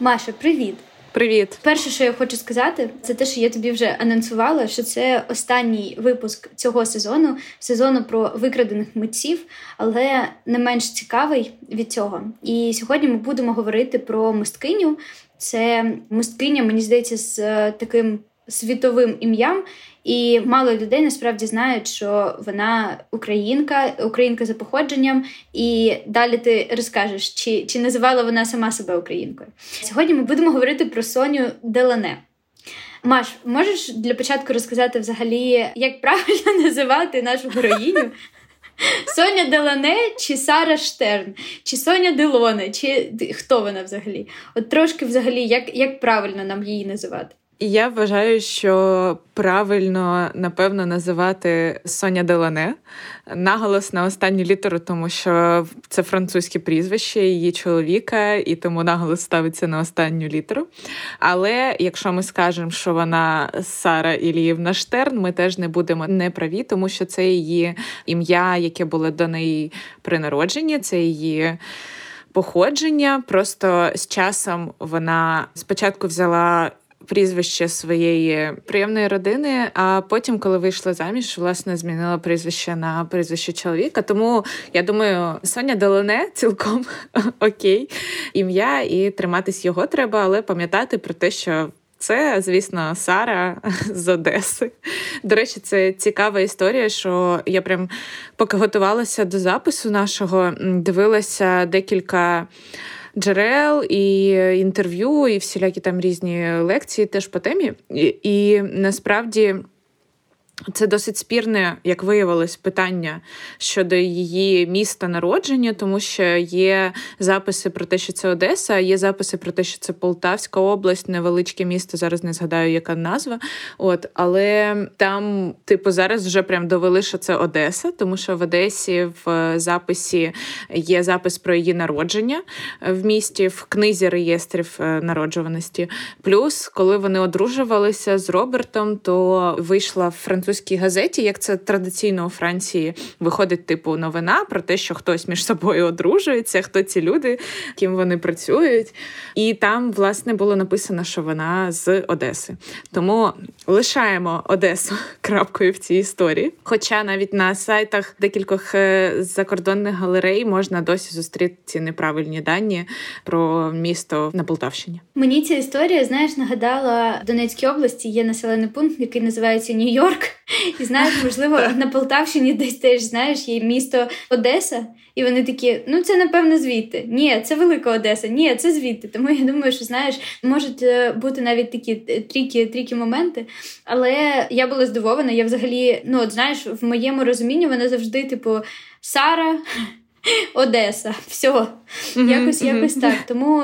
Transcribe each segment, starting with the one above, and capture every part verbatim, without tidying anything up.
Маша, привіт! Привіт! Перше, що я хочу сказати, це те, що я тобі вже анонсувала, що це останній випуск цього сезону, сезону про викрадених митців, але не менш цікавий від цього. І сьогодні ми будемо говорити про мисткиню. Це мисткиня, мені здається, з таким світовим ім'ям, і мало людей насправді знають, що вона українка, українка за походженням, і далі ти розкажеш, чи, чи називала вона сама себе українкою. Сьогодні ми будемо говорити про Соню Делоне. Маш, можеш для початку розказати взагалі, як правильно називати нашу героїню? Соня Делоне чи Сара Штерн? Чи Соня Делоне? Чи хто вона взагалі? От трошки взагалі, як, як правильно нам її називати? Я вважаю, що правильно, напевно, називати Соня Делоне. Наголос на останню літеру, тому що це французьке прізвище її чоловіка, і тому наголос ставиться на останню літеру. Але якщо ми скажемо, що вона Сара Ілівна Штерн, ми теж не будемо неправі, тому що це її ім'я, яке було до неї при народженні, це її... походження. Просто з часом вона спочатку взяла прізвище своєї прийомної родини, а потім, коли вийшла заміж, власне, змінила прізвище на прізвище чоловіка. Тому, я думаю, Соня Делоне цілком окей ім'я, і триматись його треба, але пам'ятати про те, що це, звісно, Сара з Одеси. До речі, це цікава історія, що я прям, поки готувалася до запису нашого, дивилася декілька джерел і інтерв'ю, і всілякі там різні лекції теж по темі. І, і насправді це досить спірне, як виявилось, питання щодо її міста народження, тому що є записи про те, що це Одеса, є записи про те, що це Полтавська область, невеличке місто, зараз не згадаю, яка назва. От, але там, типу, зараз вже прям довели, що це Одеса, тому що в Одесі в записі є запис про її народження в місті, в книзі реєстрів народжуваності. Плюс, коли вони одружувалися з Робертом, то вийшла французька французькій газеті, як це традиційно у Франції, виходить типу новина про те, що хтось між собою одружується, хто ці люди, ким вони працюють. І там, власне, було написано, що вона з Одеси. Тому лишаємо Одесу крапкою в цій історії. Хоча навіть на сайтах декількох закордонних галерей можна досі зустріти ці неправильні дані про місто на Полтавщині. Мені ця історія, знаєш, нагадала, в Донецькій області є населений пункт, який називається Нью-Йорк. І, знаєш, можливо, на Полтавщині десь теж, знаєш, є місто Одеса, і вони такі, ну, це, напевно, звідти. Ні, це Велика Одеса. Ні, це звідти. Тому я думаю, що, знаєш, можуть бути навіть такі трікі, трікі моменти. Але я була здивована. Я взагалі, ну, от, знаєш, в моєму розумінні вона завжди, типу, Сара, Одеса. Все. Mm-hmm, якось, mm-hmm. якось так. Тому...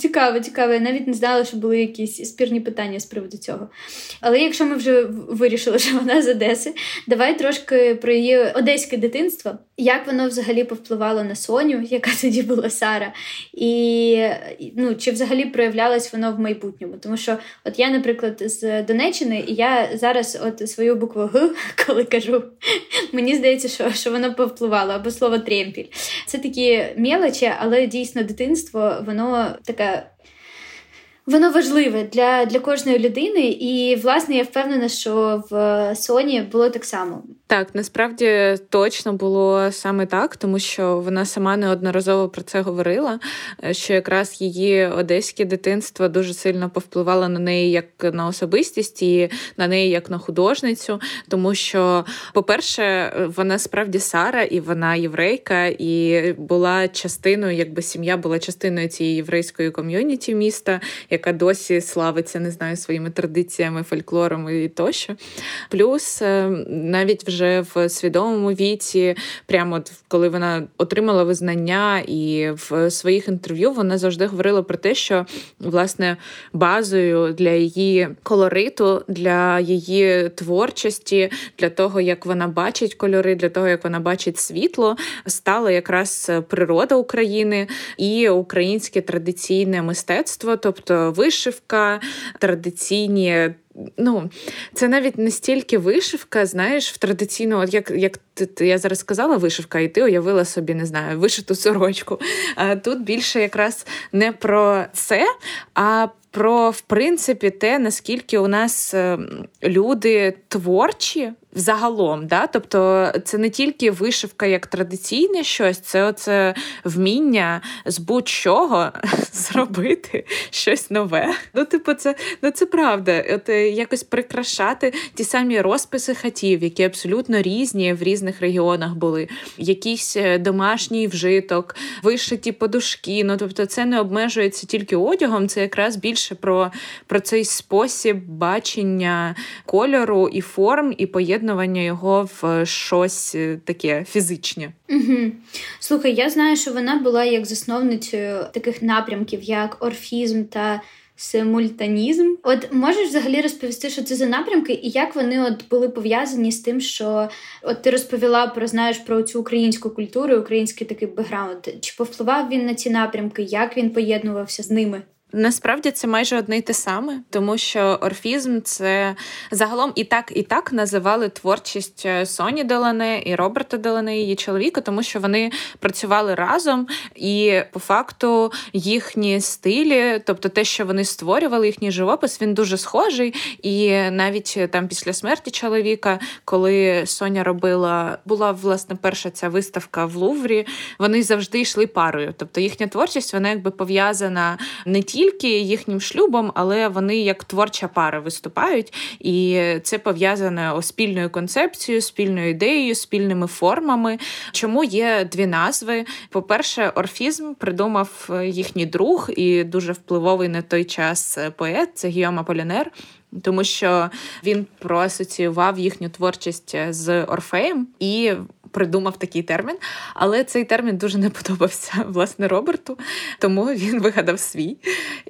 Цікаво, цікаво. Я навіть не знала, що були якісь спірні питання з приводу цього. Але якщо ми вже вирішили, що вона з Одеси, давай трошки про її одеське дитинство. Як воно взагалі повпливало на Соню, яка тоді була Сара? І, ну, чи взагалі проявлялось воно в майбутньому? Тому що от я, наприклад, з Донеччини, і я зараз от свою букву Г, коли кажу, мені здається, що, що воно повпливало, або слово «трємпіль». Це такі мелочі, але дійсно дитинство, воно таке воно важливе для, для кожної людини, і, власне, я впевнена, що в Соні було так само. Так, насправді точно було саме так, тому що вона сама неодноразово про це говорила, що якраз її одеське дитинство дуже сильно повпливало на неї як на особистість і на неї як на художницю, тому що, по-перше, вона справді Сара, і вона єврейка, і була частиною, якби сім'я була частиною цієї єврейської ком'юніті міста, яка досі славиться, не знаю, своїми традиціями, фольклором і тощо. Плюс навіть вже вже в свідомому віці, прямо от коли вона отримала визнання і в своїх інтерв'ю, вона завжди говорила про те, що, власне, базою для її колориту, для її творчості, для того, як вона бачить кольори, для того, як вона бачить світло, стала якраз природа України і українське традиційне мистецтво, тобто вишивка, традиційні. Ну, це навіть не стільки вишивка, знаєш, в традиційну, от як, як ти, ти, я зараз сказала, вишивка, і ти уявила собі, не знаю, вишиту сорочку. А тут більше якраз не про це, а про, в принципі, те, наскільки у нас люди творчі загалом, да? Тобто це не тільки вишивка як традиційне щось, це оце вміння з будь-чого зробити щось нове. Ну, типу, це, ну, це правда. От, якось прикрашати ті самі розписи хатів, які абсолютно різні в різних регіонах були. Якийсь домашній вжиток, вишиті подушки. Ну, тобто це не обмежується тільки одягом, це якраз більше про, про цей спосіб бачення кольору і форм, і поєднання його в щось таке фізичне. Угу. Слухай, я знаю, що вона була як засновницею таких напрямків, як орфізм та симультанізм. От можеш взагалі розповісти, що це за напрямки, і як вони от були пов'язані з тим, що от ти розповіла про, знаєш, про цю українську культуру, український такий бекграунд. Чи повпливав він на ці напрямки, як він поєднувався з ними? Насправді це майже одне й те саме, тому що орфізм – це загалом і так, і так називали творчість Соні Делоне і Роберта Делане, її чоловіка, тому що вони працювали разом, і по факту їхні стилі, тобто те, що вони створювали, їхній живопис, він дуже схожий. І навіть там після смерті чоловіка, коли Соня робила, була, власне, перша ця виставка в Луврі, вони завжди йшли парою. Тобто їхня творчість, вона якби пов'язана не тільки тільки їхнім шлюбом, але вони як творча пара виступають, і це пов'язано спільною концепцією, спільною ідеєю, спільними формами. Чому є дві назви? По-перше, орфізм придумав їхній друг і дуже впливовий на той час поет, це Гійом Аполлінер, тому що він проасоціював їхню творчість з Орфеєм і придумав такий термін, але цей термін дуже не подобався, власне, Роберту, тому він вигадав свій.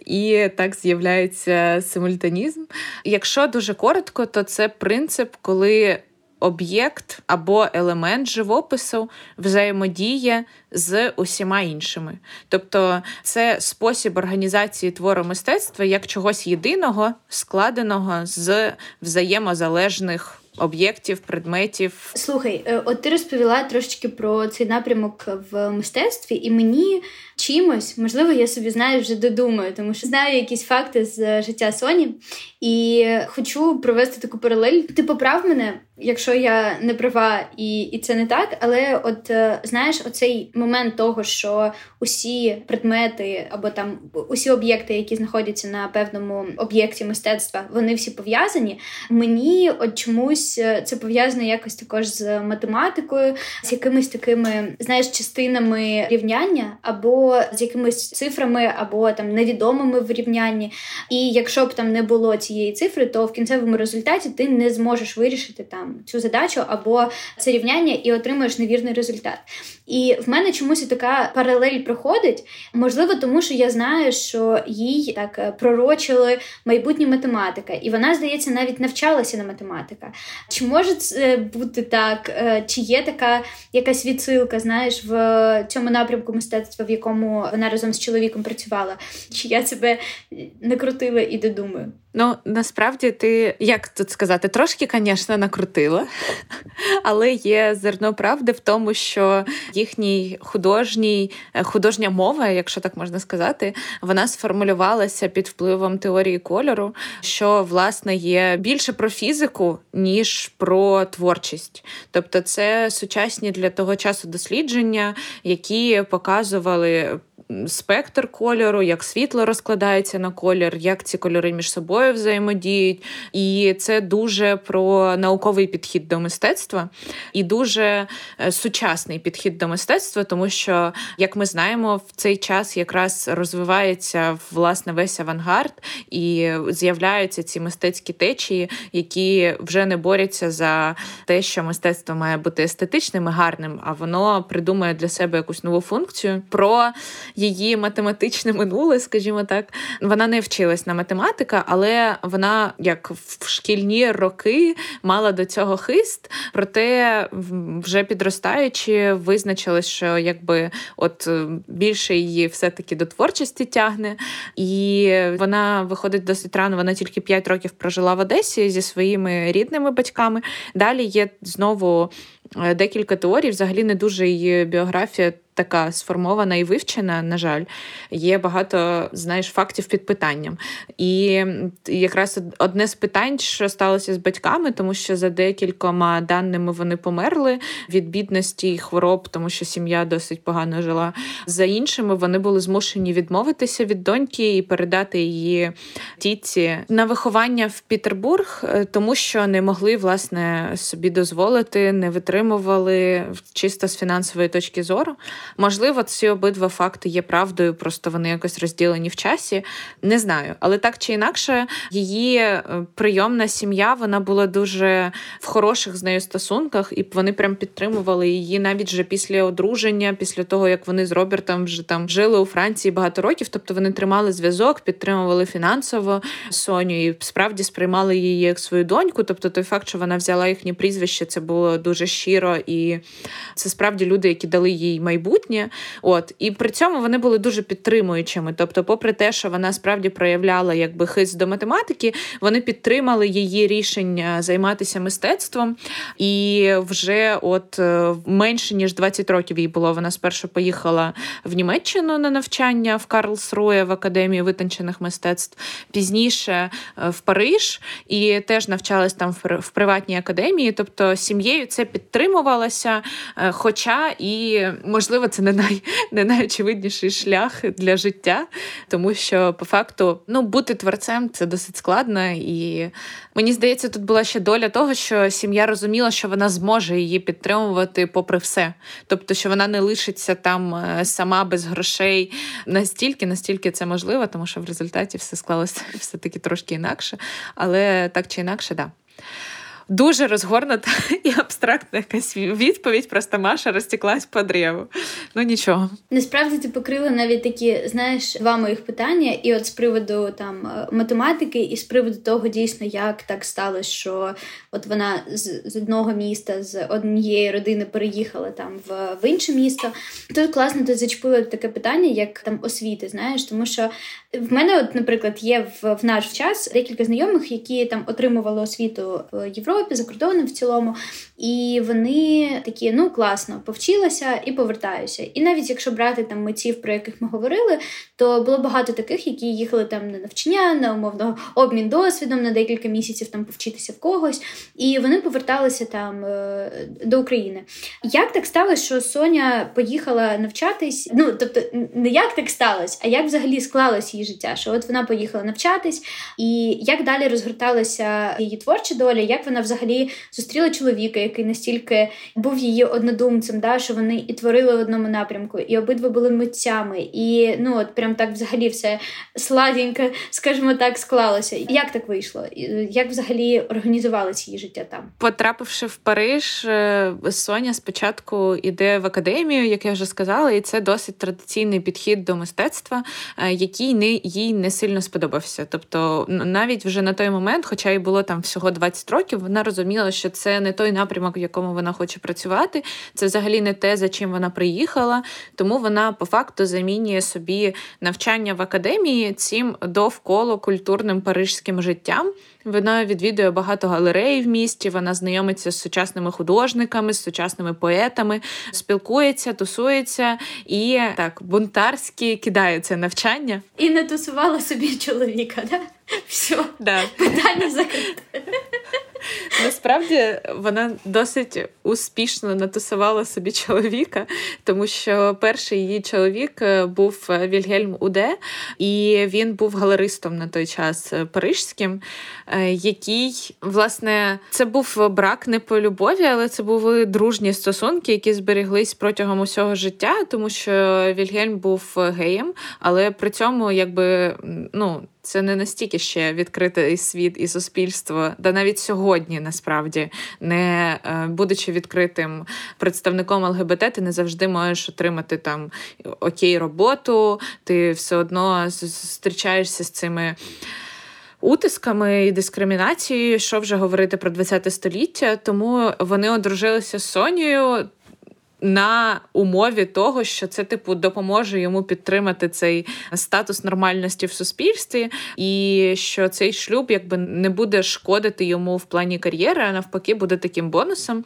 І так з'являється симультанізм. Якщо дуже коротко, то це принцип, коли об'єкт або елемент живопису взаємодіє з усіма іншими. Тобто це спосіб організації твору мистецтва як чогось єдиного, складеного з взаємозалежних об'єктів, предметів. Слухай, от ти розповіла трошечки про цей напрямок в мистецтві, і мені чимось, можливо, я собі, знаєш, вже додумаю, тому що знаю якісь факти з життя Соні, і хочу провести таку паралель. Ти поправ мене, якщо я не права, і, і це не так, але от, знаєш, оцей момент того, що усі предмети або там усі об'єкти, які знаходяться на певному об'єкті мистецтва, вони всі пов'язані. Мені от чомусь це пов'язано якось також з математикою, з якимись такими, знаєш, частинами рівняння, або з якимись цифрами, або там невідомими в рівнянні. І якщо б там не було цієї цифри, то в кінцевому результаті ти не зможеш вирішити там цю задачу або це рівняння і отримаєш невірний результат. І в мене чомусь така паралель проходить, можливо, тому що я знаю, що їй так пророчили майбутня математика, і вона, здається, навіть навчалася на математика. Чи може це бути так? Чи є така якась відсилка, знаєш, в цьому напрямку мистецтва, в якому вона разом з чоловіком працювала? Чи я себе не крутила і додумаю? Ну, насправді ти, як тут сказати, трошки, звісно, накрутила, але є зерно правди в тому, що їхній художній, художня мова, якщо так можна сказати, вона сформулювалася під впливом теорії кольору, що, власне, є більше про фізику, ніж про творчість. Тобто це сучасні для того часу дослідження, які показували спектр кольору, як світло розкладається на колір, як ці кольори між собою взаємодіють. І це дуже про науковий підхід до мистецтва і дуже сучасний підхід до мистецтва, тому що, як ми знаємо, в цей час якраз розвивається, власне, весь авангард і з'являються ці мистецькі течії, які вже не борються за те, що мистецтво має бути естетичним і гарним, а воно придумує для себе якусь нову функцію. Про її математичне минуле, скажімо так. Вона не вчилась на математика, але але вона, як в шкільні роки, мала до цього хист, проте вже підростаючи визначилось, що якби от більше її все-таки до творчості тягне, і вона виходить досить рано, вона тільки п'ять років прожила в Одесі зі своїми рідними батьками. Далі є знову декілька теорій, взагалі не дуже її біографія така сформована і вивчена, на жаль. Є багато, знаєш, фактів під питанням. І якраз одне з питань, що сталося з батьками, тому що за декількома даними вони померли від бідності і хвороб, тому що сім'я досить погано жила. За іншими, вони були змушені відмовитися від доньки і передати її тітці на виховання в Петербург, тому що не могли, власне, собі дозволити, не витримували чисто з фінансової точки зору. Можливо, ці обидва факти є правдою, просто вони якось розділені в часі. Не знаю. Але так чи інакше, її прийомна сім'я, вона була дуже в хороших з нею стосунках, і вони прям підтримували її навіть вже після одруження, після того, як вони з Робертом вже там жили у Франції багато років. Тобто вони тримали зв'язок, підтримували фінансово Соню і справді сприймали її як свою доньку. Тобто той факт, що вона взяла їхнє прізвище, це було дуже щиро, і це справді люди, які дали їй майбутнє. Майбутнє. От. І при цьому вони були дуже підтримуючими. Тобто, попри те, що вона справді проявляла якби хист до математики, вони підтримали її рішення займатися мистецтвом. І вже от менше, ніж двадцять років їй було, вона спершу поїхала в Німеччину на навчання в Карлсрує в Академію витончених мистецтв, пізніше в Париж, і теж навчалась там в приватній академії. Тобто, сім'єю це підтримувалося, хоча і, можливо, це не, най, не найочевидніший шлях для життя, тому що, по факту, ну, бути творцем – це досить складно. І мені здається, тут була ще доля того, що сім'я розуміла, що вона зможе її підтримувати попри все. Тобто, що вона не лишиться там сама без грошей настільки, настільки це можливо, тому що в результаті все склалося все-таки трошки інакше. Але так чи інакше, да. Дуже розгорнута і абстрактна якась відповідь, просто Маша розтеклась по древу. Ну, нічого. Насправді ти покрила навіть такі, знаєш, два моїх питання, і от з приводу там математики, і з приводу того, дійсно, як так сталося, що от вона з, з одного міста, з однієї родини переїхала там в, в інше місто. Тут класно ти зачепила таке питання, як там освіти, знаєш, тому що в мене, от, наприклад, є в, в наш час декілька знайомих, які там отримували освіту в Європі, за кордоном в цілому, і вони такі, ну класно, повчилася і повертаюся. І навіть якщо брати там митців, про яких ми говорили, то було багато таких, які їхали там на навчання, на умовно обмін досвідом, на декілька місяців там повчитися в когось, і вони поверталися там до України. Як так сталося, що Соня поїхала навчатись? Ну, тобто, не як так сталося, а як взагалі склалось її життя, що от вона поїхала навчатись, і як далі розгорталася її творча доля, як вона взагалі зустріла чоловіка, який настільки був її однодумцем, да, що вони і творили в одному напрямку, і обидва були митцями, і ну от прям так взагалі все сладенько, скажімо так, склалося. Як так вийшло? Як взагалі організувалося її життя там? Потрапивши в Париж, Соня спочатку йде в академію, як я вже сказала, і це досить традиційний підхід до мистецтва, який не, їй не сильно сподобався. Тобто навіть вже на той момент, хоча й було там всього двадцять років, вона розуміла, що це не той напрямок, в якому вона хоче працювати, це взагалі не те, за чим вона приїхала, тому вона по факту замінює собі навчання в академії цим довкола культурним парижським життям. Вона відвідує багато галерей в місті, вона знайомиться з сучасними художниками, з сучасними поетами, спілкується, тусується і так бунтарськи кидає це навчання. І не тусувала собі чоловіка, да? Все, да. Питання закрите. Насправді, вона досить успішно натусувала собі чоловіка, тому що перший її чоловік був Вільгельм Уде, і він був галеристом на той час парижським, який, власне, це був брак не по любові, але це були дружні стосунки, які зберіглись протягом усього життя, тому що Вільгельм був геєм, але при цьому, якби, ну, це не настільки ще відкритий світ і суспільство, да навіть сьогодні, насправді, не будучи відкритим представником ЛГБТ, ти не завжди можеш отримати там окей роботу, ти все одно зустрічаєшся з цими утисками і дискримінацією, що вже говорити про ХХ століття. Тому вони одружилися з Сонею на умові того, що це, типу, допоможе йому підтримати цей статус нормальності в суспільстві, і що цей шлюб, якби, не буде шкодити йому в плані кар'єри, а навпаки, буде таким бонусом.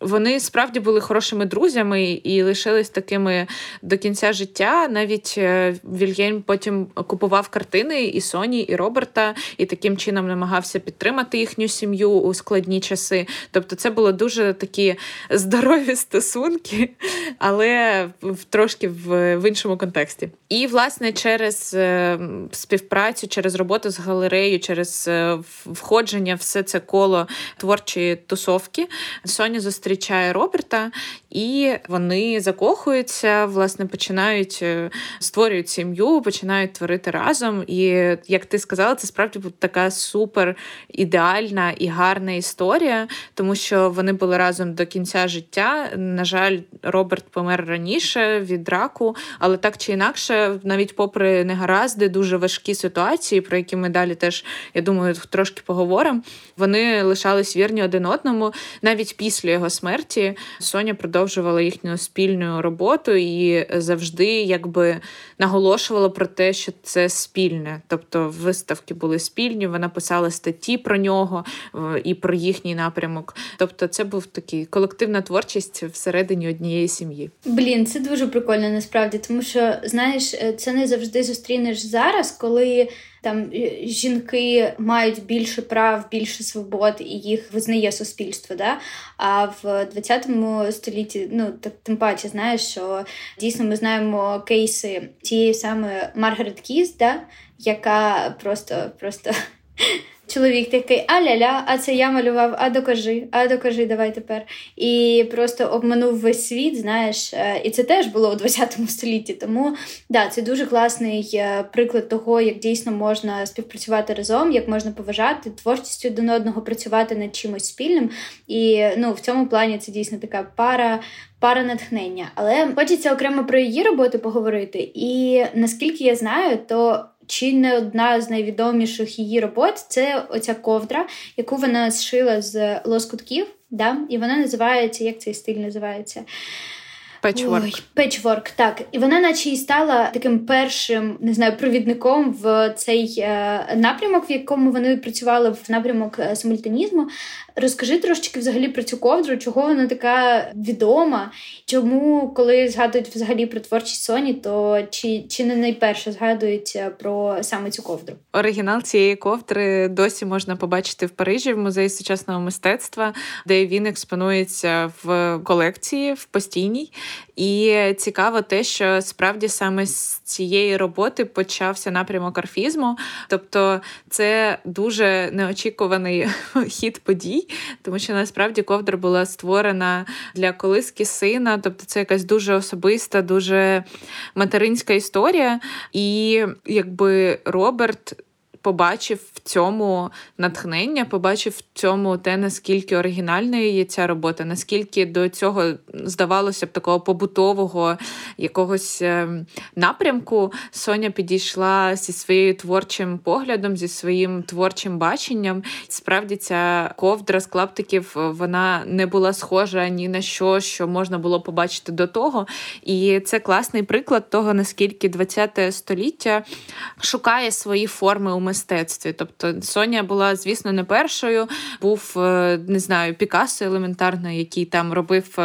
Вони справді були хорошими друзями і лишились такими до кінця життя. Навіть Вільгельм потім купував картини і Соні, і Роберта, і таким чином намагався підтримати їхню сім'ю у складні часи. Тобто це були дуже такі здорові стосунки, але трошки в, в іншому контексті. І, власне, через співпрацю, через роботу з галереєю, через входження в все це коло творчої тусовки Соня зустрічає Роберта, і вони закохуються, власне, починають, створюють сім'ю, починають творити разом. І, як ти сказала, це справді така супер ідеальна і гарна історія, тому що вони були разом до кінця життя. На жаль, Роберт помер раніше від раку, але так чи інакше, навіть попри негаразди, дуже важкі ситуації, про які ми далі теж, я думаю, трошки поговоримо, вони лишались вірні один одному. Навіть після його смерті Соня продовжувала їхню спільну роботу і завжди якби наголошувала про те, що це спільне. Тобто виставки були спільні, вона писала статті про нього і про їхній напрямок. Тобто це був такий колективна творчість всередині однієї сім'ї. Блін, це дуже прикольно насправді, тому що, знаєш, це не завжди зустрінеш зараз, коли там жінки мають більше прав, більше свобод і їх визнає суспільство, да? А в ХХ столітті, ну, так, тим паче, знаєш, що дійсно ми знаємо кейси тієї саме Маргарет Кіс, да? Яка просто, просто... Чоловік такий, а-ля-ля, а це я малював, а докажи, а докажи, давай тепер. І просто обманув весь світ, знаєш, і це теж було у ХХ столітті. Тому, да, це дуже класний приклад того, як дійсно можна співпрацювати разом, як можна поважати творчістю один одного, працювати над чимось спільним. І, ну, в цьому плані це дійсно така пара, пара натхнення. Але хочеться окремо про її роботу поговорити. І, наскільки я знаю, то... Чи не одна з найвідоміших її робот – це оця ковдра, яку вона зшила з лоскутків, да? І вона називається, як цей стиль називається? Печворк. Ой, печворк, так. І вона наче і стала таким першим, не знаю, провідником в цей е, напрямок, в якому вони працювали, в напрямок е, симультанізму. Розкажи трошечки взагалі про цю ковдру, чого вона така відома, чому, коли згадують взагалі про творчість Соні, то чи, чи не найперше згадують про саме цю ковдру? Оригінал цієї ковдри досі можна побачити в Парижі, в Музеї сучасного мистецтва, де він експонується в колекції, в постійній. І цікаво те, що справді саме з цієї роботи почався напрямок орфізму. Тобто це дуже неочікуваний хід подій, тому що насправді ковдра була створена для колиски сина. Тобто це якась дуже особиста, дуже материнська історія. І якби Роберт... побачив в цьому натхнення, побачив в цьому те, наскільки оригінальною є ця робота, наскільки до цього, здавалося б, такого побутового якогось напрямку Соня підійшла зі своїм творчим поглядом, зі своїм творчим баченням. Справді, ця ковдра з клаптиків, вона не була схожа ні на що, що можна було побачити до того. І це класний приклад того, наскільки ХХ століття шукає свої форми у мистецтві. мистецтві. Тобто Соня була, звісно, не першою. Був, не знаю, Пікасо елементарно, який там робив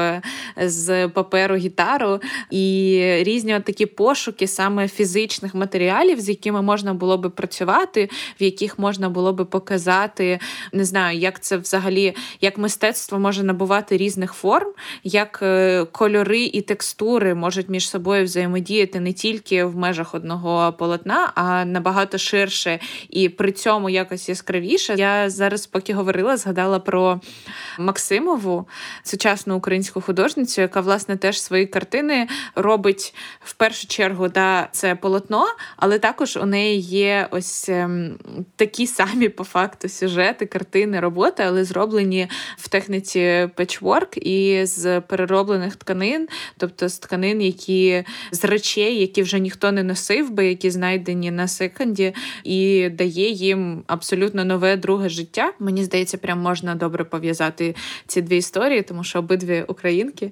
з паперу гітару. І різні такі пошуки саме фізичних матеріалів, з якими можна було би працювати, в яких можна було би показати, не знаю, як це взагалі, як мистецтво може набувати різних форм, як кольори і текстури можуть між собою взаємодіяти не тільки в межах одного полотна, а набагато ширше. І при цьому якось яскравіше. Я зараз, поки говорила, згадала про Максимову, сучасну українську художницю, яка, власне, теж свої картини робить в першу чергу, да, це полотно, але також у неї є ось ем, такі самі, по факту, сюжети, картини, роботи, але зроблені в техніці печворк і з перероблених тканин, тобто з тканин, які з речей, які вже ніхто не носив би, які знайдені на секонді, і дає їм абсолютно нове друге життя. Мені здається, прям можна добре пов'язати ці дві історії, тому що обидві українки.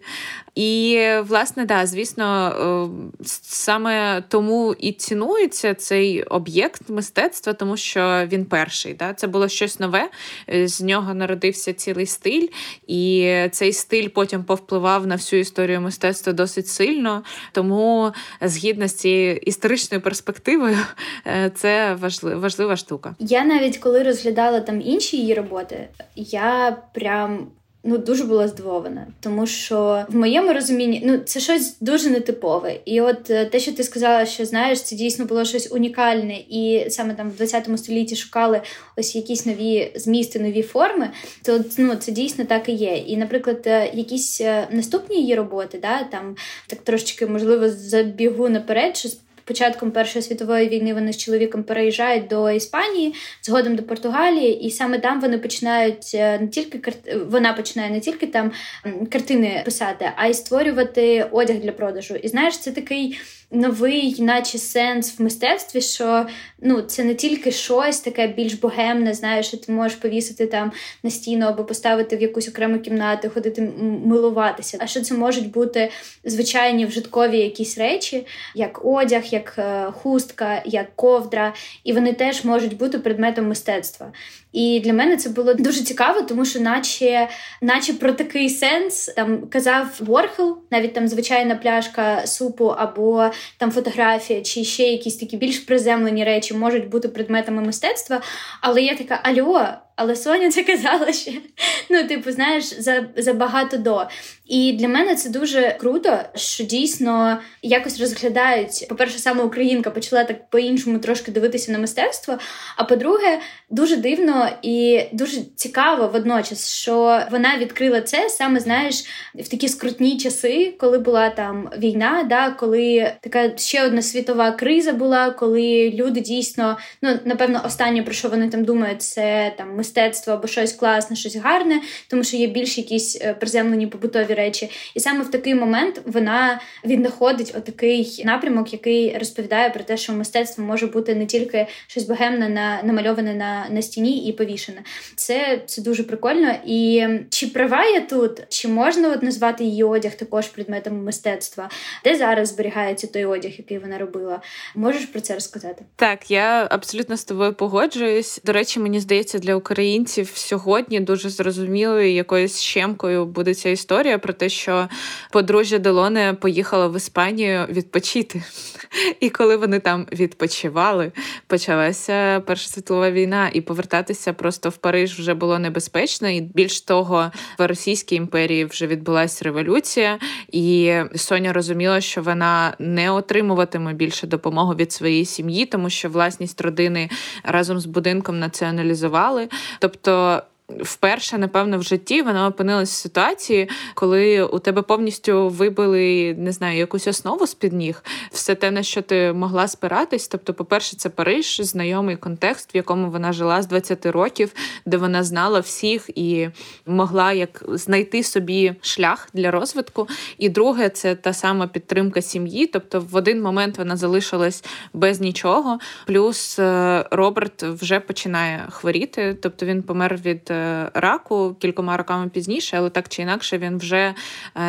І, власне, да, звісно, саме тому і цінується цей об'єкт мистецтва, тому що він перший. Да? Це було щось нове, з нього народився цілий стиль, і цей стиль потім повпливав на всю історію мистецтва досить сильно. Тому, згідно з цією історичною перспективою, це важлив, важлива штука. Я навіть, коли розглядала там інші її роботи, я прям... Ну, дуже була здивована, тому що в моєму розумінні, ну, це щось дуже нетипове. І от те, що ти сказала, що, знаєш, це дійсно було щось унікальне, і саме там в двадцятому столітті шукали ось якісь нові змісти, нові форми, то, ну, це дійсно так і є. І, наприклад, якісь наступні її роботи, да, там, так трошечки, можливо, забігу наперед, що початком Першої світової війни вони з чоловіком переїжджають до Іспанії, згодом до Португалії, і саме там вони починають не тільки карти... вона починає не тільки там картини писати, а й створювати одяг для продажу. І знаєш, це такий новий, наче сенс в мистецтві, що, ну, це не тільки щось таке більш богемне, знаєш, що ти можеш повісити там на стіну або поставити в якусь окрему кімнату, ходити милуватися. А що це можуть бути звичайні вжиткові якісь речі, як одяг, як хустка, як ковдра, і вони теж можуть бути предметом мистецтва. І для мене це було дуже цікаво, тому що наче, наче про такий сенс там казав Ворхол, навіть там звичайна пляшка супу або там фотографія, чи ще якісь такі більш приземлені речі можуть бути предметами мистецтва, але я така, альо, але Соня це казала ще, ну, типу, знаєш, за, за багато до. І для мене це дуже круто, що дійсно якось розглядають, по-перше, саме українка почала так по-іншому трошки дивитися на мистецтво, а по-друге, дуже дивно і дуже цікаво водночас, що вона відкрила це саме, знаєш, в такі скрутні часи, коли була там війна, да, коли така ще одна світова криза була, коли люди дійсно, ну, напевно, останнє, про що вони там думають, це там мистецтво, мистецтво або щось класне, щось гарне, тому що є більш якісь приземлені побутові речі. І саме в такий момент вона віднаходить отакий напрямок, який розповідає про те, що мистецтво може бути не тільки щось богемне, на, намальоване на, на стіні і повішене. Це, це дуже прикольно. І чи права я тут? Чи можна от назвати її одяг також предметом мистецтва? Де зараз зберігається той одяг, який вона робила? Можеш про це розказати? Так, я абсолютно з тобою погоджуюсь. До речі, мені здається, для України українців сьогодні дуже зрозумілою якоюсь щемкою буде ця історія про те, що подружжя Делоне поїхала в Іспанію відпочити. І коли вони там відпочивали, почалася Перша світова війна, і повертатися просто в Париж вже було небезпечно. І більш того, в Російській імперії вже відбулася революція, і Соня розуміла, що вона не отримуватиме більше допомогу від своєї сім'ї, тому що власність родини разом з будинком націоналізували. Тобто вперше, напевно, в житті вона опинилась в ситуації, коли у тебе повністю вибили, не знаю, якусь основу з-під ніг, все те, на що ти могла спиратись. Тобто, по-перше, це Париж, знайомий контекст, в якому вона жила з двадцяти років, де вона знала всіх і могла як знайти собі шлях для розвитку. І друге, це та сама підтримка сім'ї. Тобто, в один момент вона залишилась без нічого. Плюс Роберт вже починає хворіти, тобто він помер від раку кількома роками пізніше, але так чи інакше він вже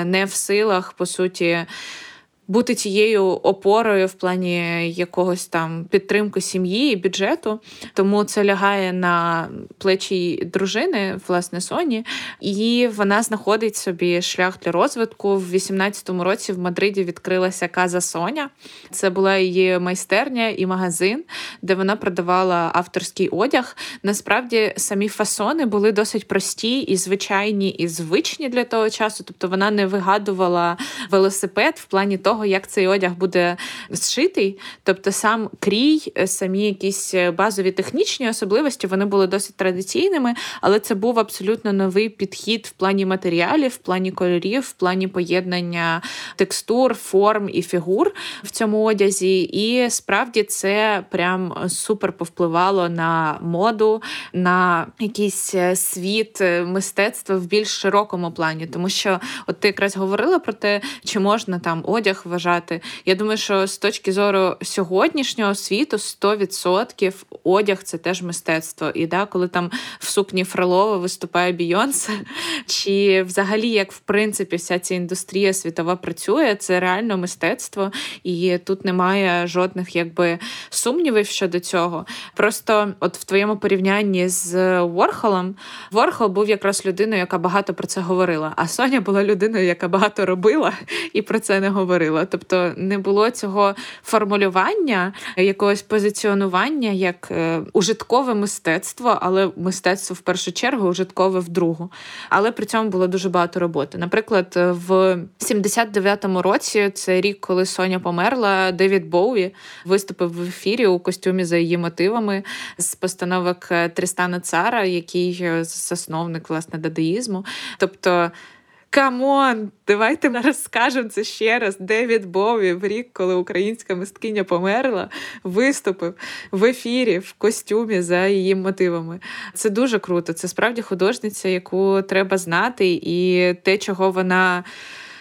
не в силах, по суті, бути тією опорою в плані якогось там підтримки сім'ї і бюджету. Тому це лягає на плечі дружини, власне, Соні. І вона знаходить собі шлях для розвитку. В вісімнадцятому році в Мадриді відкрилася Casa Sonia. Це була її майстерня і магазин, де вона продавала авторський одяг. Насправді, самі фасони були досить прості і звичайні, і звичні для того часу. Тобто вона не вигадувала велосипед в плані того, як цей одяг буде зшитий. Тобто сам крій, самі якісь базові технічні особливості, вони були досить традиційними, але це був абсолютно новий підхід в плані матеріалів, в плані кольорів, в плані поєднання текстур, форм і фігур в цьому одязі. І справді це прям супер повпливало на моду, на якийсь світ мистецтва в більш широкому плані. Тому що от ти якраз говорила про те, чи можна там одяг вважати. Я думаю, що з точки зору сьогоднішнього світу сто відсотків одяг – це теж мистецтво. І да, коли там в сукні Фрилова виступає Бейонсе, чи взагалі, як в принципі вся ця індустрія світова працює, це реально мистецтво, і тут немає жодних якби сумнівів щодо цього. Просто от в твоєму порівнянні з Ворхолом, Ворхол був якраз людиною, яка багато про це говорила, а Соня була людиною, яка багато робила і про це не говорила. Тобто не було цього формулювання, якогось позиціонування як е, ужиткове мистецтво, але мистецтво в першу чергу, ужиткове в другу. Але при цьому було дуже багато роботи. Наприклад, в сімдесят дев'ятому році, це рік, коли Соня померла, Девід Боуі виступив в ефірі у костюмі за її мотивами з постановок Тристана Цара, який засновник, власне, дадаїзму. Тобто, камон, давайте розкажемо це ще раз. Девід Бові в рік, коли українська мисткиня померла, виступив в ефірі в костюмі за її мотивами. Це дуже круто. Це справді художниця, яку треба знати, і те, чого вона...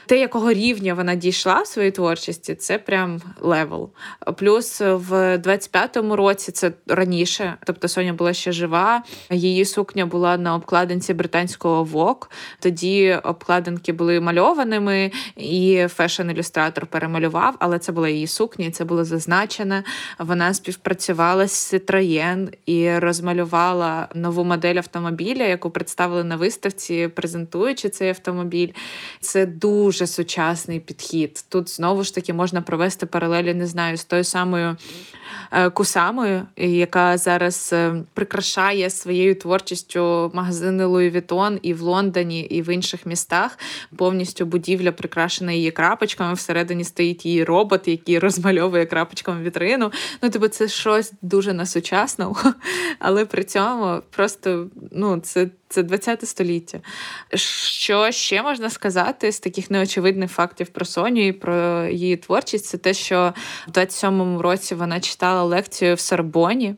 Те, якого рівня вона дійшла в своїй творчості, це прям левел. Плюс в двадцять п'ятому році, це раніше, тобто Соня була ще жива, її сукня була на обкладинці британського Vogue, тоді обкладинки були мальованими, і фешн-ілюстратор перемалював, але це була її сукня, і це було зазначено. Вона співпрацювала з Citroën і розмалювала нову модель автомобіля, яку представили на виставці, презентуючи цей автомобіль. Це дуже вже сучасний підхід. Тут знову ж таки можна провести паралелі, не знаю, з тою самою Кусамою, яка зараз прикрашає своєю творчістю магазини Луї Вітон і в Лондоні, і в інших містах. Повністю будівля прикрашена її крапочками, всередині стоїть її робот, який розмальовує крапочками вітрину. Ну, тобто це щось дуже насучасне, але при цьому просто, ну, це Це двадцяте століття. Що ще можна сказати з таких неочевидних фактів про Соню і про її творчість? Це те, що в двадцять сьомому році вона читала лекцію в Сорбоні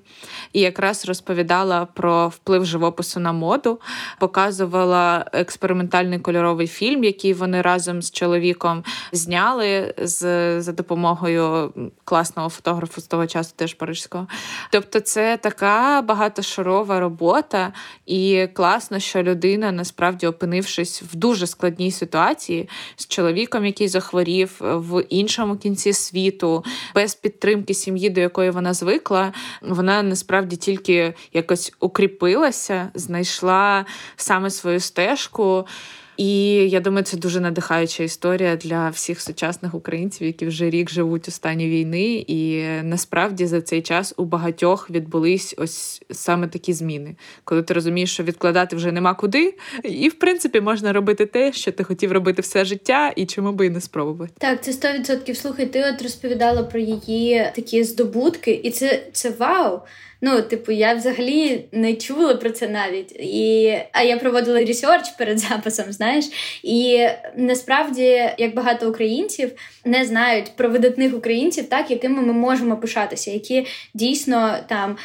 і якраз розповідала про вплив живопису на моду, показувала експериментальний кольоровий фільм, який вони разом з чоловіком зняли з, за допомогою класного фотографа з того часу, теж парижського. Тобто це така багатошарова робота і клас, що людина, насправді, опинившись в дуже складній ситуації з чоловіком, який захворів в іншому кінці світу, без підтримки сім'ї, до якої вона звикла, вона, насправді, тільки якось укріпилася, знайшла саме свою стежку. І, я думаю, це дуже надихаюча історія для всіх сучасних українців, які вже рік живуть у стані війни. І, насправді, за цей час у багатьох відбулись ось саме такі зміни. Коли ти розумієш, що відкладати вже нема куди, і, в принципі, можна робити те, що ти хотів робити все життя, і чому би і не спробувати. Так, це сто відсотків. Слухай, ти от розповідала про її такі здобутки, і це, це вау! Ну, типу, я взагалі не чула про це навіть. І... А я проводила ресерч перед записом, знаєш. І насправді, як багато українців не знають про видатних українців, так, якими ми можемо пишатися, які дійсно там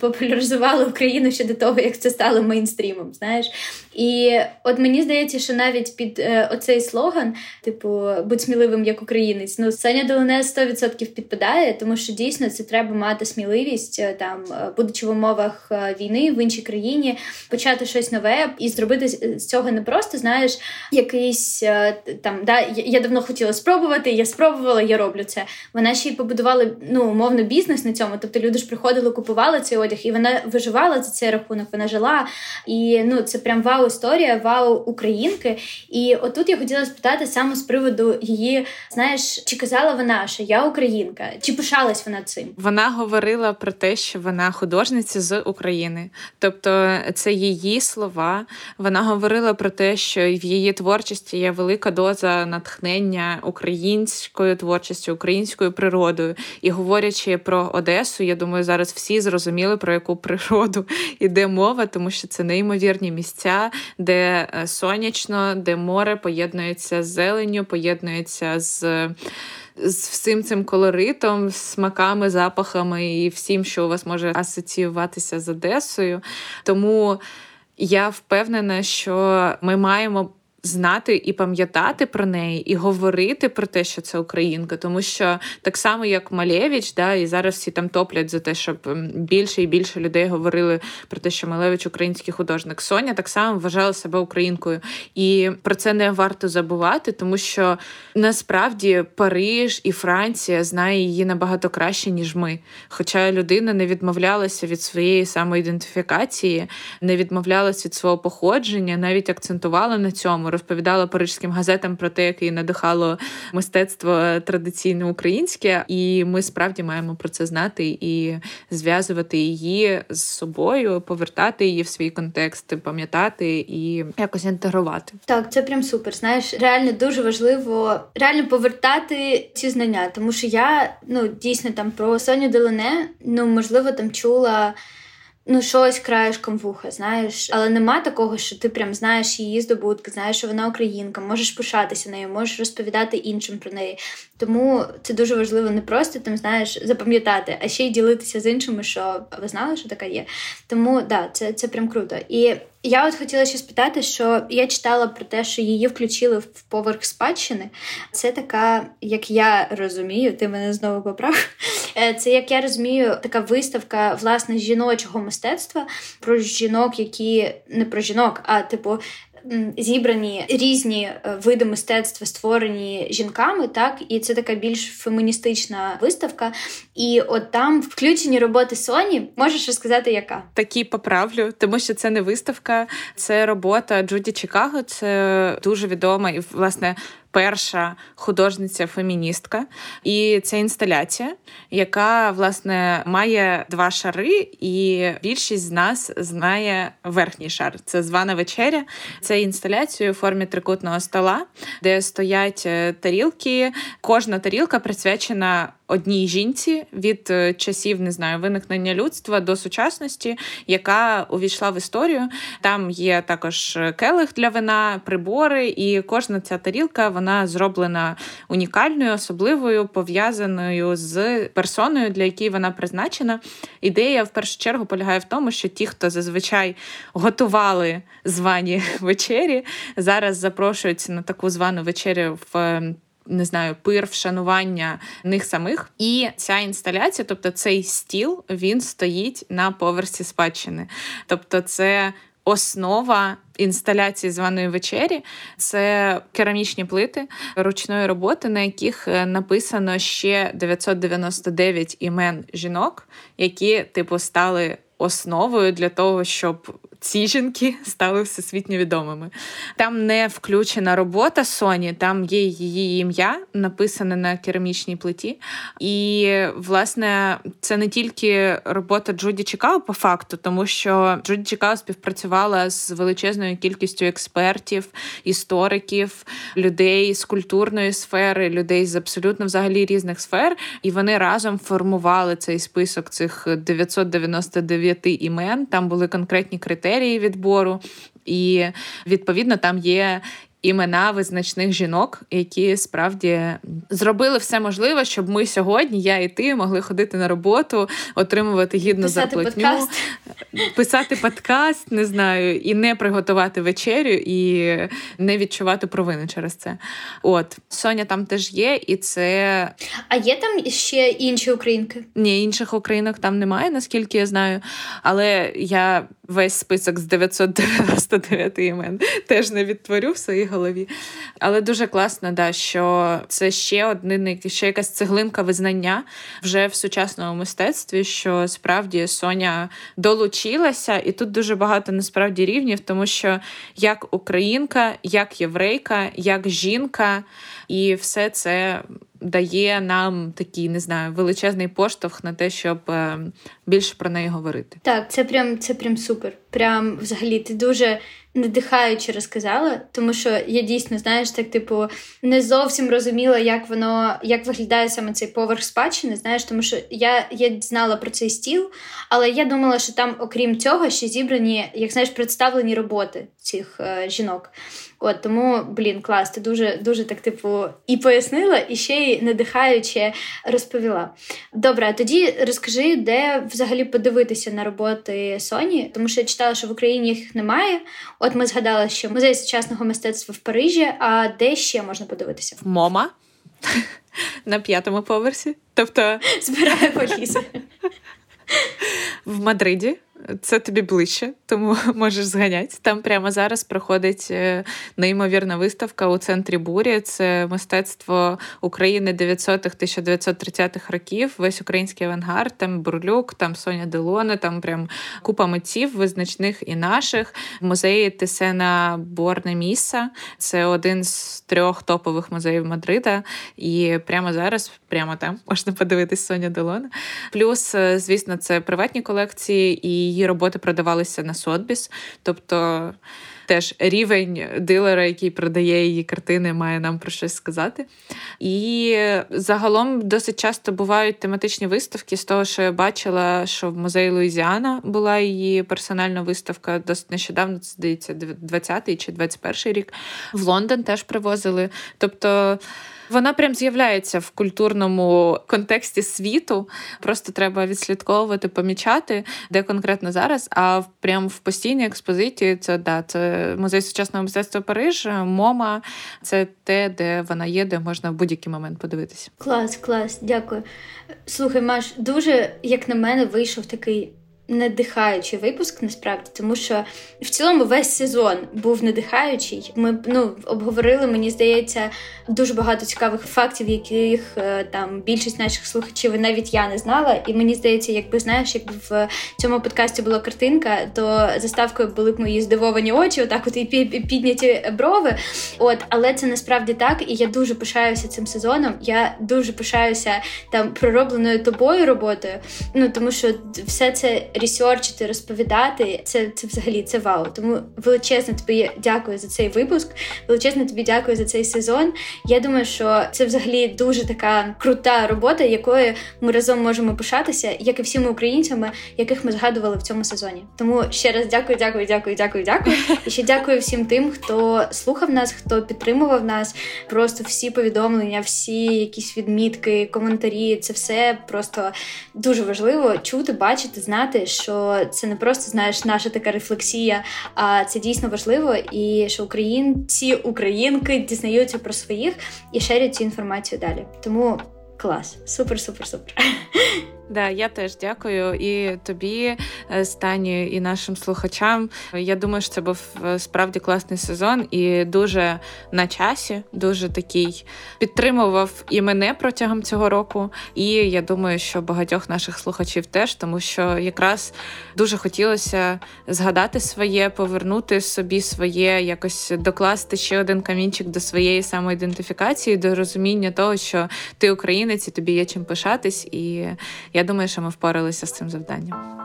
популяризували Україну ще до того, як це стало мейнстрімом, знаєш. І от мені здається, що навіть під е, оцей слоган, типу, будь сміливим як українець, ну, Соня Делоне сто відсотків підпадає, тому що дійсно це треба мати сміливість, там, будучи в умовах війни в іншій країні, почати щось нове і зробити з цього не просто, знаєш, якийсь там, да, я давно хотіла спробувати, я спробувала, я роблю це. Вона ще й побудувала, ну, умовно, бізнес на цьому, тобто люди ж приходили, купували цей одяг, і вона виживала за цей рахунок, вона жила, і, ну, це прям вау історія, вау українки. І отут я хотіла спитати саме з приводу її, знаєш, чи казала вона, що я українка, чи пишалась вона цим? Вона говорила про те, що вона художниця з України. Тобто це її слова. Вона говорила про те, що в її творчості є велика доза натхнення українською творчістю, українською природою. І говорячи про Одесу, я думаю, зараз всі зрозуміли, про яку природу іде мова, тому що це неймовірні місця, де сонячно, де море поєднується з зеленню, поєднується з... з всім цим колоритом, смаками, запахами і всім, що у вас може асоціюватися з Одесою. Тому я впевнена, що ми маємо знати і пам'ятати про неї, і говорити про те, що це українка. Тому що так само, як Малевич, да, і зараз всі там топлять за те, щоб більше і більше людей говорили про те, що Малевич – український художник. Соня так само вважала себе українкою. І про це не варто забувати, тому що насправді Париж і Франція знає її набагато краще, ніж ми. Хоча людина не відмовлялася від своєї самоідентифікації, не відмовлялася від свого походження, навіть акцентувала на цьому, розповідала парижським газетам про те, як її надихало мистецтво традиційне українське. І ми справді маємо про це знати і зв'язувати її з собою, повертати її в свій контекст, пам'ятати і якось інтегрувати. Так, це прям супер. Знаєш, реально дуже важливо реально повертати ці знання, тому що я, ну, дійсно там про Соню Делоне, ну, можливо, там чула ну, щось краєшком вуха, знаєш. Але нема такого, що ти прям знаєш її здобутки, знаєш, що вона українка, можеш пишатися нею, можеш розповідати іншим про неї. Тому це дуже важливо не просто, там, знаєш, запам'ятати, а ще й ділитися з іншими, що ви знали, що така є. Тому, да, це, це прям круто. І я от хотіла ще спитати, що я читала про те, що її включили в поверх спадщини. Це така, як я розумію, ти мене знову поправ, це, як я розумію, така виставка, власне, жіночого мистецтва про жінок, які... Не про жінок, а, типу, зібрані різні види мистецтва, створені жінками, так? І це така більш феміністична виставка. І от там включені роботи Соні. Можеш розказати, яка? Такі поправлю, тому що це не виставка, це робота Джуді Чикаго. Це дуже відома і, власне, перша художниця-феміністка. І це інсталяція, яка, власне, має два шари, і більшість з нас знає верхній шар. Це звана вечеря. Це інсталяція у формі трикутного стола, де стоять тарілки. Кожна тарілка присвячена одній жінці від часів, не знаю, виникнення людства до сучасності, яка увійшла в історію. Там є також келих для вина, прибори, і кожна ця тарілка, вона зроблена унікальною, особливою, пов'язаною з персоною, для якої вона призначена. Ідея, в першу чергу, полягає в тому, що ті, хто зазвичай готували звані вечері, зараз запрошуються на таку звану вечерю в не знаю, пир, вшанування них самих. І ця інсталяція, тобто цей стіл, він стоїть на поверсі спадщини. Тобто це основа інсталяції званої вечері. Це керамічні плити ручної роботи, на яких написано ще дев'ятсот дев'яносто дев'ять імен жінок, які, типу, стали основою для того, щоб ці жінки стали всесвітньо відомими. Там не включена робота Соні, там є її ім'я, написане на керамічній плиті. І, власне, це не тільки робота Джуді Чикаго по факту, тому що Джуді Чикаго співпрацювала з величезною кількістю експертів, істориків, людей з культурної сфери, людей з абсолютно взагалі різних сфер, і вони разом формували цей список цих дев'ятсот дев'яносто дев'ять імен, там були конкретні критерії відбору, і, відповідно, там є імена визначних жінок, які справді зробили все можливе, щоб ми сьогодні, я і ти, могли ходити на роботу, отримувати гідну зарплатню, писати подкаст, не знаю, і не приготувати вечерю, і не відчувати провини через це. От. Соня там теж є, і це... А є там ще інші українки? Ні, інших українок там немає, наскільки я знаю, але я весь список з дев'ятсот дев'яносто дев'ять імен теж не відтворю в своїй голові. Але дуже класно, да, що це ще один, ще якась цеглинка визнання вже в сучасному мистецтві, що справді Соня долучилася, і тут дуже багато насправді рівнів, тому що як українка, як єврейка, як жінка, і все це дає нам такий, не знаю, величезний поштовх на те, щоб більше про неї говорити. Так, це прям, це прям супер. Прям, взагалі, ти дуже надихаюче розказала, тому що я дійсно, знаєш, так, типу, не зовсім розуміла, як воно, як виглядає саме цей поверх спадщини, знаєш, тому що я, я знала про цей стіл, але я думала, що там, окрім цього, ще зібрані, як, знаєш, представлені роботи цих е, жінок. От, тому, блін, клас, ти дуже, дуже так, типу, і пояснила, і ще й надихаюче розповіла. Добре, а тоді розкажи, де взагалі подивитися на роботи Соні, тому що я читала зустрічала, що в Україні їх немає. От ми згадали, що музей сучасного мистецтва в Парижі, а де ще можна подивитися? Мома на п'ятому поверсі. Тобто збирає поліс. В Мадриді. Це тобі ближче, тому можеш зганяти. Там прямо зараз проходить неймовірна виставка у центрі бурі. Це мистецтво України дев'ятсотих-тисяча дев'ятсот тридцятих років, весь український авангард, там Бурлюк, там Соня Делоне, там прям купа митців визначних і наших. Музей Тіссена-Борнеміси. Це один з трьох топових музеїв Мадрида. І прямо зараз, прямо там можна подивитись Соня Делоне. Плюс, звісно, це приватні колекції і її роботи продавалися на Сотбіс, тобто теж рівень дилера, який продає її картини, має нам про щось сказати. І загалом досить часто бувають тематичні виставки. З того, що я бачила, що в музеї Луїзіана була її персональна виставка досить нещодавно, це, здається, двадцятий чи двадцять перший рік. В Лондон теж привозили. Тобто вона прям з'являється в культурному контексті світу. Просто треба відслідковувати, помічати, де конкретно зараз. А прям в постійній експозиції це, да, це Музей сучасного мистецтва Париж, Мома. Це те, де вона є, де можна в будь-який момент подивитися. Клас, клас, дякую. Слухай, Маш, дуже, як на мене, вийшов такий надихаючий випуск, насправді, тому що в цілому весь сезон був надихаючий. Ми, ну, обговорили, мені здається, дуже багато цікавих фактів, яких там більшість наших слухачів, і навіть я не знала. І мені здається, якби, знаєш, якби в цьому подкасті була картинка, то заставкою були б мої здивовані очі, отак от і підняті брови. От, але це насправді так, і я дуже пишаюся цим сезоном. Я дуже пишаюся там проробленою тобою роботою. Ну, тому що все це ресерчити, розповідати, це, це взагалі, це вау. Тому величезно тобі дякую за цей випуск, величезно тобі дякую за цей сезон. Я думаю, що це взагалі дуже така крута робота, якою ми разом можемо пишатися, як і всіми українцями, яких ми згадували в цьому сезоні. Тому ще раз дякую, дякую, дякую, дякую, дякую. І ще дякую всім тим, хто слухав нас, хто підтримував нас. Просто всі повідомлення, всі якісь відмітки, коментарі, це все просто дуже важливо чути, бачити, знати, що це не просто, знаєш, наша така рефлексія, а це дійсно важливо, і що українці, українки дізнаються про своїх і шерять цю інформацію далі. Тому клас. Супер, супер, супер. Да, я теж дякую і тобі, Стані, і нашим слухачам. Я думаю, що це був справді класний сезон і дуже на часі, дуже такий підтримував і мене протягом цього року. І я думаю, що багатьох наших слухачів теж, тому що якраз дуже хотілося згадати своє, повернути собі своє, якось докласти ще один камінчик до своєї самоідентифікації, до розуміння того, що ти українець і тобі є чим пишатись. І я думаю, що ми впоралися з цим завданням.